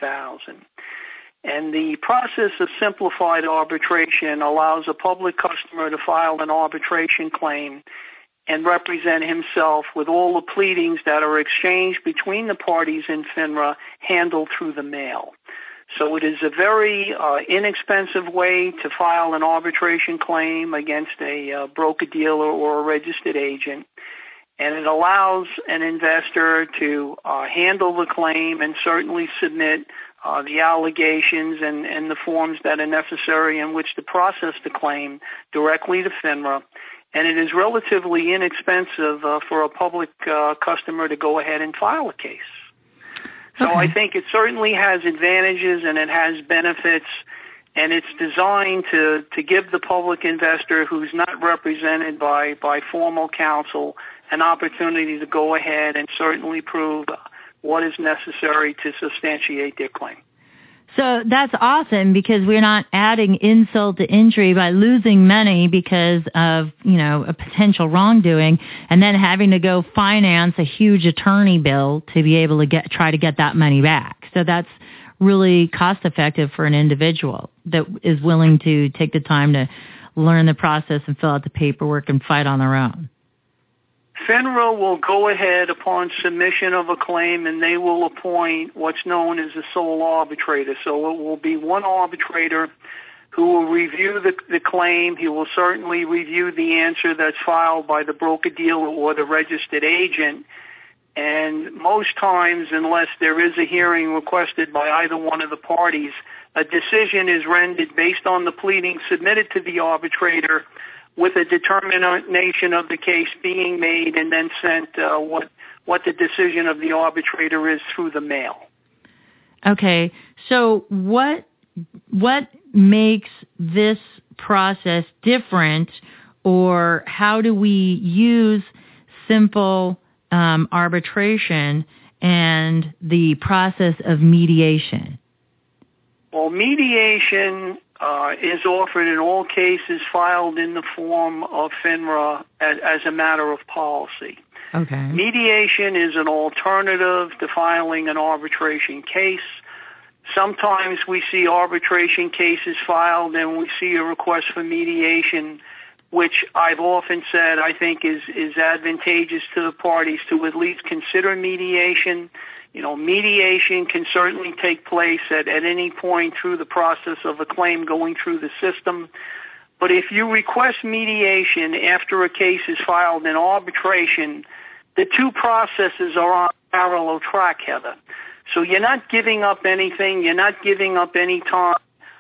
And the process of simplified arbitration allows a public customer to file an arbitration claim and represent himself with all the pleadings that are exchanged between the parties in FINRA handled through the mail. So it is a very inexpensive way to file an arbitration claim against a broker-dealer or a registered agent, and it allows an investor to handle the claim and certainly submit the allegations and the forms that are necessary in which to process the claim directly to FINRA. And it is relatively inexpensive for a public customer to go ahead and file a case. So okay. I think it certainly has advantages and it has benefits, and it's designed to give the public investor who's not represented by formal counsel an opportunity to go ahead and certainly prove what is necessary to substantiate their claim. So that's awesome, because we're not adding insult to injury by losing money because of, you know, a potential wrongdoing and then having to go finance a huge attorney bill to be able to try to get that money back. So that's really cost effective for an individual that is willing to take the time to learn the process and fill out the paperwork and fight on their own. FINRA will go ahead upon submission of a claim, and they will appoint what's known as a sole arbitrator. So it will be one arbitrator who will review the claim. He will certainly review the answer that's filed by the broker-dealer or the registered agent. And most times, unless there is a hearing requested by either one of the parties, a decision is rendered based on the pleading submitted to the arbitrator, with a determination of the case being made and then sent what the decision of the arbitrator is through the mail. Okay. So what makes this process different, or how do we use simple arbitration and the process of mediation? Well, mediation is offered in all cases filed in the form of FINRA as a matter of policy. Okay. Mediation is an alternative to filing an arbitration case. Sometimes we see arbitration cases filed and we see a request for mediation, which I've often said I think is advantageous to the parties to at least consider mediation. You know, mediation can certainly take place at any point through the process of a claim going through the system. But if you request mediation after a case is filed in arbitration, the two processes are on a parallel track, Heather. So you're not giving up anything. You're not giving up any time,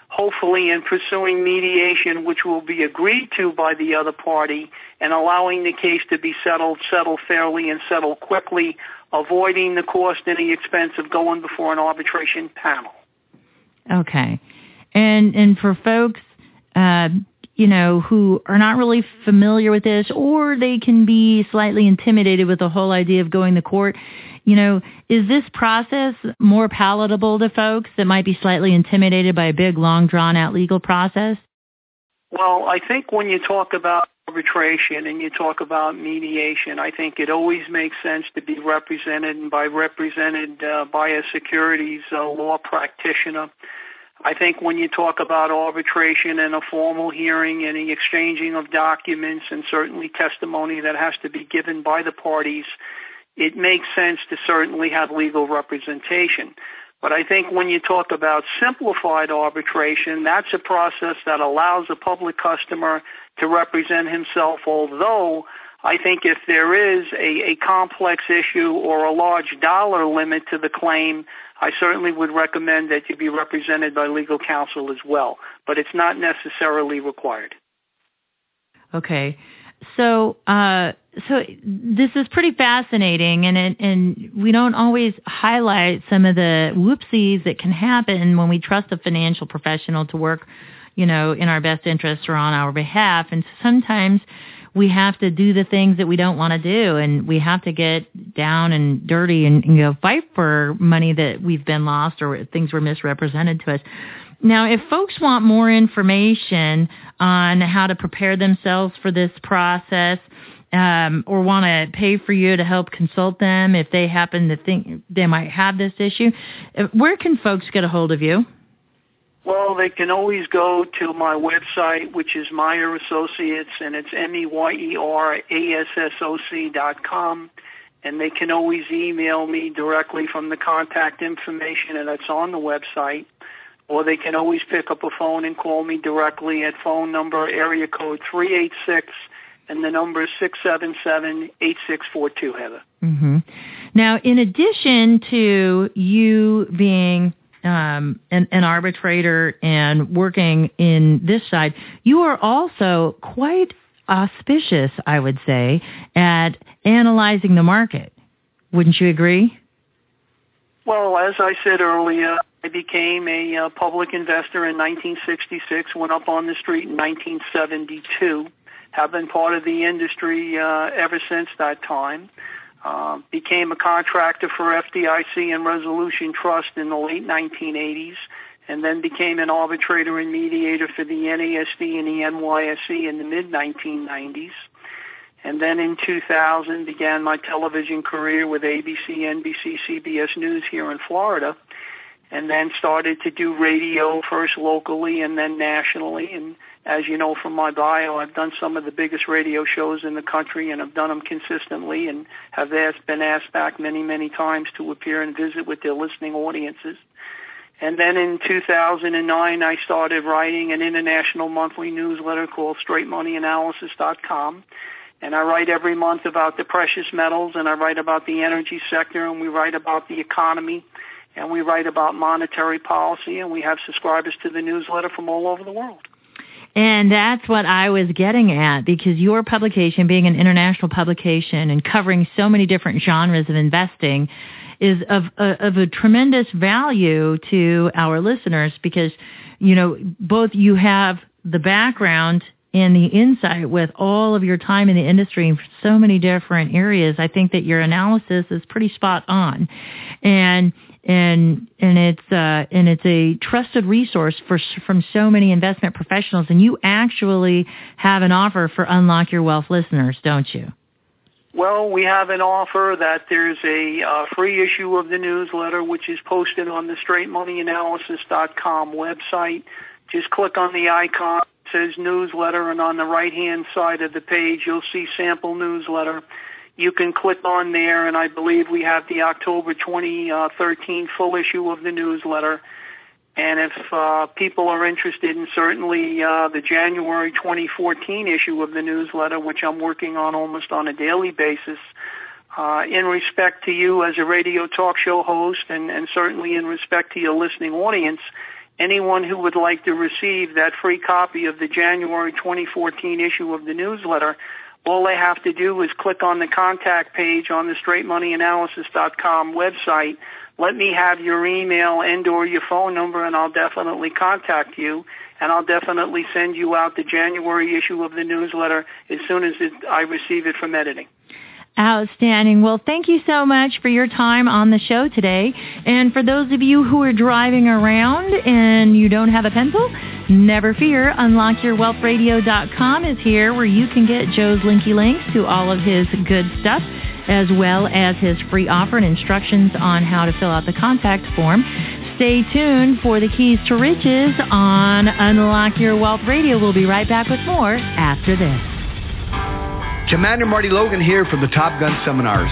hopefully, in pursuing mediation, which will be agreed to by the other party, and allowing the case to be settled fairly and settled quickly, avoiding the cost and the expense of going before an arbitration panel. Okay. And for folks, you know, who are not really familiar with this, or they can be slightly intimidated with the whole idea of going to court, you know, is this process more palatable to folks that might be slightly intimidated by a big, long, drawn-out legal process? Well, I think when you talk about arbitration and you talk about mediation, I think it always makes sense to be represented and by a securities law practitioner. I think when you talk about arbitration and a formal hearing and the exchanging of documents and certainly testimony that has to be given by the parties, it makes sense to certainly have legal representation. But I think when you talk about simplified arbitration, that's a process that allows a public customer to represent himself, although I think if there is a complex issue or a large dollar limit to the claim, I certainly would recommend that you be represented by legal counsel as well. But it's not necessarily required. Okay. So this is pretty fascinating, and we don't always highlight some of the whoopsies that can happen when we trust a financial professional to work, you know, in our best interests or on our behalf. And sometimes we have to do the things that we don't want to do, and we have to get down and dirty and go fight for money that we've been lost or things were misrepresented to us. Now, if folks want more information on how to prepare themselves for this process, or want to pay for you to help consult them if they happen to think they might have this issue, where can folks get a hold of you? Well, they can always go to my website, which is Meyer Associates, and it's MEYERASSOC.com. And they can always email me directly from the contact information, and that's on the website. Or they can always pick up a phone and call me directly at phone number, area code 386, and the number is 677-8642, Heather. Mm-hmm. Now, in addition to you being an arbitrator and working in this side, you are also quite auspicious, I would say, at analyzing the market. Wouldn't you agree? Well, as I said earlier, I became a public investor in 1966, went up on the street in 1972, have been part of the industry ever since that time. Became a contractor for FDIC and Resolution Trust in the late 1980s, and then became an arbitrator and mediator for the NASD and the NYSE in the mid-1990s. And then in 2000 began my television career with ABC, NBC, CBS News here in Florida, and then started to do radio first locally and then nationally. And as you know from my bio, I've done some of the biggest radio shows in the country, and I've done them consistently and have been asked back many, many times to appear and visit with their listening audiences. And then in 2009, I started writing an international monthly newsletter called StraightMoneyAnalysis.com. And I write every month about the precious metals, and I write about the energy sector, and we write about the economy, and we write about monetary policy, and we have subscribers to the newsletter from all over the world. And that's what I was getting at, because your publication, being an international publication and covering so many different genres of investing, is of a tremendous value to our listeners because, you know, both you have the background and the insight with all of your time in the industry in so many different areas. I think that your analysis is pretty spot on, and it's a trusted resource from so many investment professionals. And you actually have an offer for Unlock Your Wealth listeners, don't you? Well, we have an offer that there's a free issue of the newsletter, which is posted on the StraightMoneyAnalysis.com website. Just click on the icon. Says newsletter, and on the right-hand side of the page, you'll see sample newsletter. You can click on there, and I believe we have the October 2013 full issue of the newsletter. And if people are interested in certainly the January 2014 issue of the newsletter, which I'm working on almost on a daily basis, in respect to you as a radio talk show host and certainly in respect to your listening audience, anyone who would like to receive that free copy of the January 2014 issue of the newsletter, all they have to do is click on the contact page on the StraightMoneyAnalysis.com website. Let me have your email and or your phone number, and I'll definitely contact you, and I'll definitely send you out the January issue of the newsletter as soon as I receive it from editing. Outstanding. Well, thank you so much for your time on the show today. And for those of you who are driving around and you don't have a pencil, never fear. UnlockYourWealthRadio.com is here where you can get Joe's linky links to all of his good stuff, as well as his free offer and instructions on how to fill out the contact form. Stay tuned for the Keys to Riches on Unlock Your Wealth Radio. We'll be right back with more after this. Commander Marty Logan here from the Top Gun Seminars.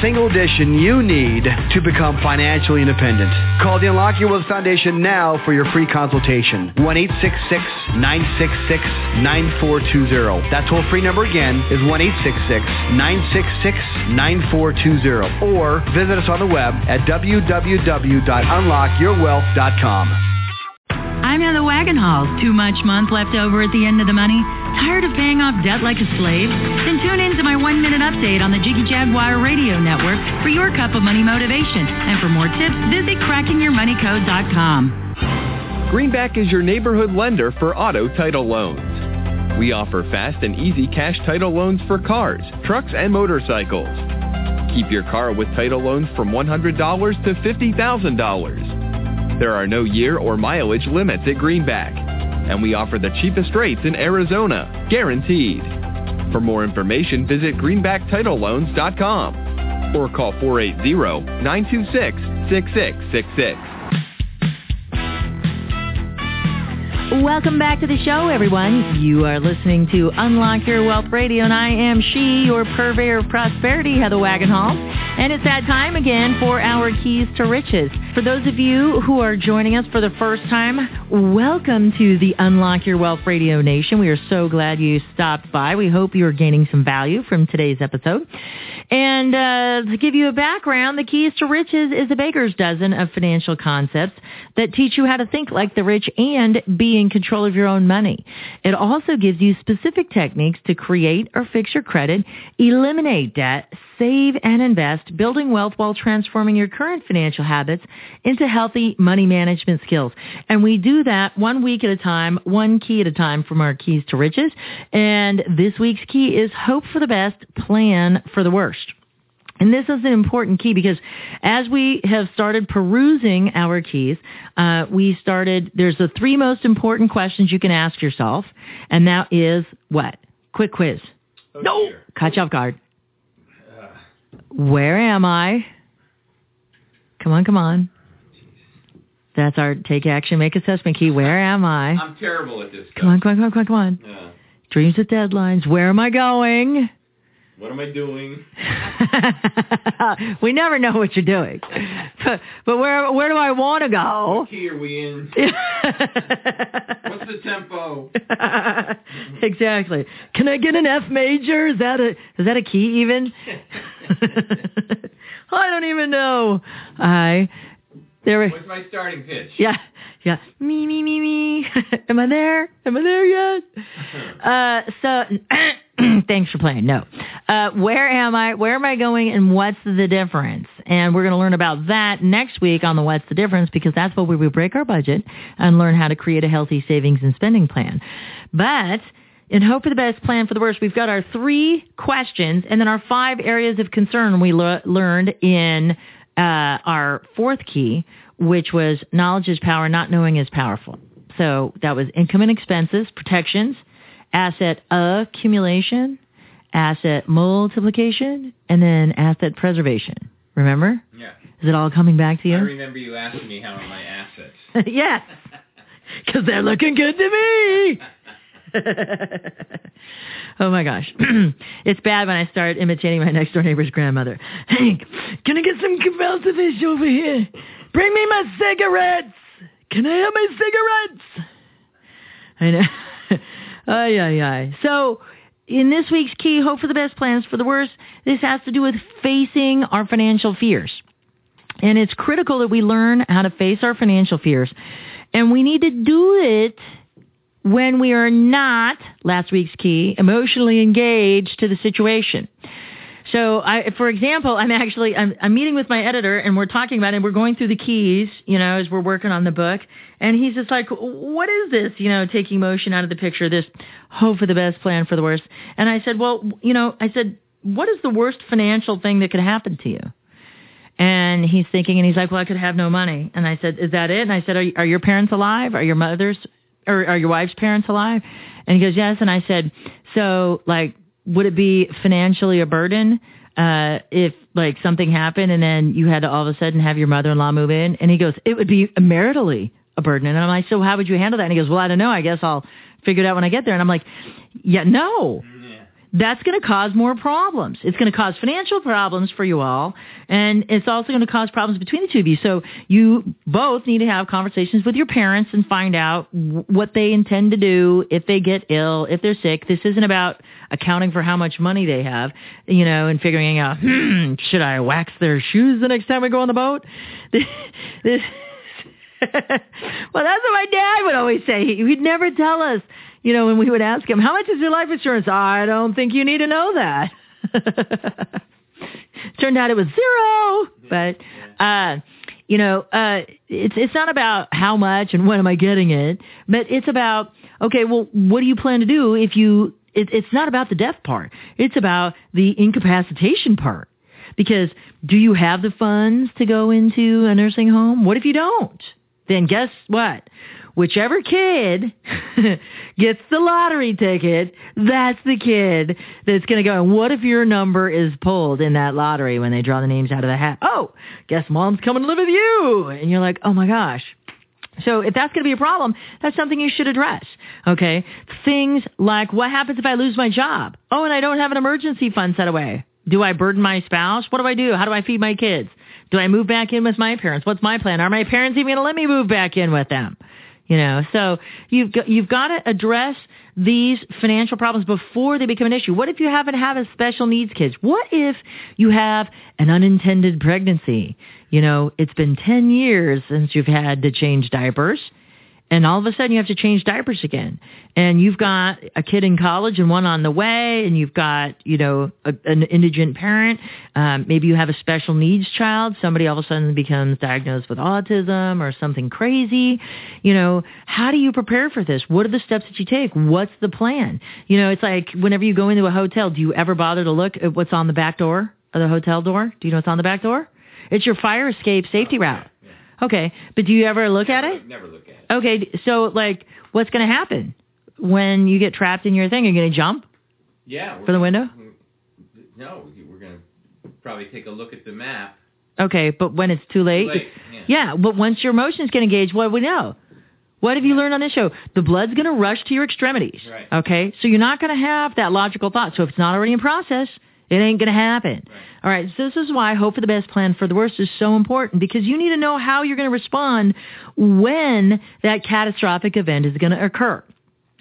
single addition you need to become financially independent. Call the Unlock Your Wealth Foundation now for your free consultation. 1-866-966-9420. That toll-free number again is 1-866-966-9420. Or visit us on the web at www.unlockyourwealth.com. I'm Heather Wagenhals. Too much month left over at the end of the money? Tired of paying off debt like a slave? Then tune in to my 1-minute update on the Jiggy Jaguar Radio Network for your cup of money motivation. And for more tips, visit crackingyourmoneycode.com. Greenback is your neighborhood lender for auto title loans. We offer fast and easy cash title loans for cars, trucks, and motorcycles. Keep your car with title loans from $100 to $50,000. There are no year or mileage limits at Greenback, and we offer the cheapest rates in Arizona, guaranteed. For more information, visit greenbacktitleloans.com or call 480-926-6666. Welcome back to the show, everyone. You are listening to Unlock Your Wealth Radio, and I am she, your purveyor of prosperity, Heather Wagenhals. And it's that time again for our Keys to Riches. For those of you who are joining us for the first time, welcome to the Unlock Your Wealth Radio Nation. We are so glad you stopped by. We hope you're gaining some value from today's episode. And to give you a background, the Keys to Riches is a baker's dozen of financial concepts that teach you how to think like the rich and be in control of your own money. It also gives you specific techniques to create or fix your credit, eliminate debt, save and invest, building wealth while transforming your current financial habits into healthy money management skills. And we do that 1 week at a time, one key at a time from our Keys to Riches. And this week's key is hope for the best, plan for the worst. And this is an important key because as we have started perusing our keys, there's the three most important questions you can ask yourself. And that is what? Quick quiz. Oh, no. Dear. Caught you off guard. Where am I? Come on. That's our take action, make assessment key. Where am I? I'm terrible at this stuff. Come on. Yeah. Dreams with deadlines. Where am I going? What am I doing? We never know what you're doing. But where do I want to go? What key are we in? What's the tempo? Exactly. Can I get an F major? Is that a key even? I don't even know. What's my starting pitch? Yeah. Me. Am I there yet? So, thanks for playing. No. Where am I? Where am I going? And what's the difference? And we're going to learn about that next week on the What's the Difference, because that's where we break our budget and learn how to create a healthy savings and spending plan. But in hope for the best, plan for the worst, we've got our three questions and then our five areas of concern we learned in our fourth key, which was knowledge is power, not knowing is powerful. So that was income and expenses, protections, asset accumulation, asset multiplication, and then asset preservation. Remember? Yeah. Is it all coming back to you? I remember you asking me how are my assets. Yes, because they're looking good to me. Oh my gosh. It's bad when I start imitating my next door neighbor's grandmother. Hey, can I get some kibelta fish over here? Bring me my cigarettes. Can I have my cigarettes? I know. Ay. So in this week's key, hope for the best, plans for the worst, this has to do with facing our financial fears. And it's critical that we learn how to face our financial fears. And we need to do it when we are not, last week's key, emotionally engaged to the situation. So, I'm meeting with my editor, and we're talking about it, and we're going through the keys, as we're working on the book, and he's just like, what is this, taking emotion out of the picture, this hope for the best, plan for the worst? And I said, what is the worst financial thing that could happen to you? And he's thinking, and he's like, well, I could have no money. And I said, is that it? And I said, are your parents alive? Are your mother's, or are your wife's parents alive? And he goes, yes. And I said, so, like, would it be financially a burden if, like, something happened and then you had to all of a sudden have your mother-in-law move in? And he goes, it would be maritally a burden. And I'm like, so how would you handle that? And he goes, well, I don't know. I guess I'll figure it out when I get there. And I'm like, yeah, no. That's going to cause more problems. It's going to cause financial problems for you all, and it's also going to cause problems between the two of you. So you both need to have conversations with your parents and find out what they intend to do if they get ill, if they're sick. This isn't about accounting for how much money they have, you know, and figuring out, should I wax their shoes the next time we go on the boat? Well, that's what my dad would always say. He'd never tell us. You know, when we would ask him, how much is your life insurance? I don't think you need to know that. Turned out it was zero. But, you know, it's not about how much and when am I getting it. But it's about, okay, well, what do you plan to do if you it's not about the death part. It's about the incapacitation part. Because do you have the funds to go into a nursing home? What if you don't? Then guess what? Whichever kid gets the lottery ticket, that's the kid that's going to go. And what if your number is pulled in that lottery when they draw the names out of the hat? Oh, guess mom's coming to live with you. And you're like, oh, my gosh. So if that's going to be a problem, that's something you should address, okay? Things like, what happens if I lose my job? Oh, and I don't have an emergency fund set away. Do I burden my spouse? What do I do? How do I feed my kids? Do I move back in with my parents? What's my plan? Are my parents even going to let me move back in with them? You know, so you've got to address these financial problems before they become an issue. What if you haven't had a special needs kids? What if you have an unintended pregnancy? You know, it's been 10 years since you've had to change diapers, and all of a sudden you have to change diapers again. And you've got a kid in college and one on the way, and you've got, you know, an indigent parent. Maybe you have a special needs child. Somebody all of a sudden becomes diagnosed with autism or something crazy. You know, how do you prepare for this? What are the steps that you take? What's the plan? You know, it's like whenever you go into a hotel, do you ever bother to look at what's on the back door of the hotel door? Do you know what's on the back door? It's your fire escape safety route. Okay, but do you ever look at it? Never look at it. Okay, so, like, what's going to happen when you get trapped in your thing? Are you going to jump? Yeah. From the window? No, we're going to probably take a look at the map. Okay, but when it's too late? Yeah, but once your emotions get engaged, what do we know? What have you learned on this show? The blood's going to rush to your extremities. Right. Okay, so you're not going to have that logical thought. So if it's not already in process, it ain't going to happen. Right. All right, so this is why hope for the best, plan for the worst is so important, because you need to know how you're going to respond when that catastrophic event is going to occur.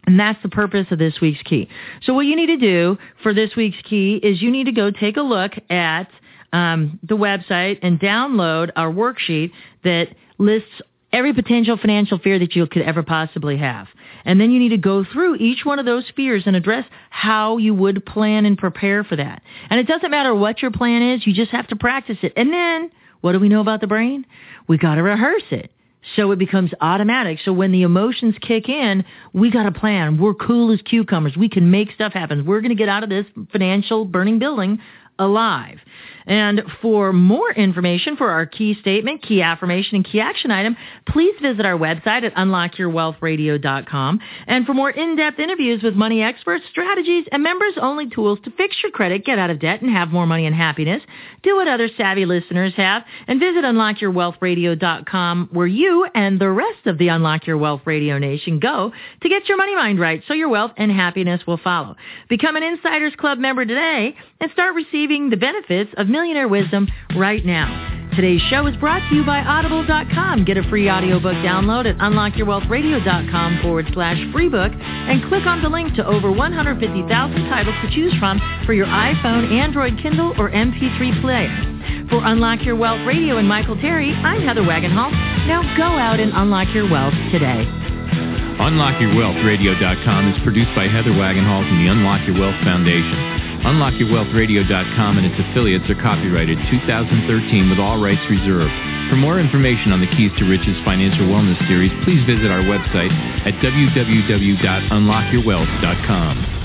And that's the purpose of this week's key. So what you need to do for this week's key is you need to go take a look at the website and download our worksheet that lists every potential financial fear that you could ever possibly have. And then you need to go through each one of those fears and address how you would plan and prepare for that. And it doesn't matter what your plan is. You just have to practice it. And then what do we know about the brain? We got to rehearse it. So it becomes automatic. So when the emotions kick in, we got a plan. We're cool as cucumbers. We can make stuff happen. We're going to get out of this financial burning building alive. And for more information for our key statement, key affirmation, and key action item, please visit our website at unlockyourwealthradio.com. And for more in-depth interviews with money experts, strategies, and members-only tools to fix your credit, get out of debt, and have more money and happiness, do what other savvy listeners have, and visit unlockyourwealthradio.com, where you and the rest of the Unlock Your Wealth Radio Nation go to get your money mind right so your wealth and happiness will follow. Become an Insiders Club member today and start receiving the benefits of Millionaire Wisdom right now. Today's show is brought to you by Audible.com. Get a free audiobook download at unlockyourwealthradio.com/freebook and click on the link to over 150,000 titles to choose from for your iPhone, Android, Kindle, or MP3 player. For Unlock Your Wealth Radio and Michael Terry, I'm Heather Wagenhals. Now go out and unlock your wealth today. UnlockYourWealthRadio.com is produced by Heather Wagenhals and the Unlock Your Wealth Foundation. UnlockYourWealthRadio.com and its affiliates are copyrighted 2013 with all rights reserved. For more information on the Keys to Riches Financial Wellness Series, please visit our website at www.unlockyourwealth.com.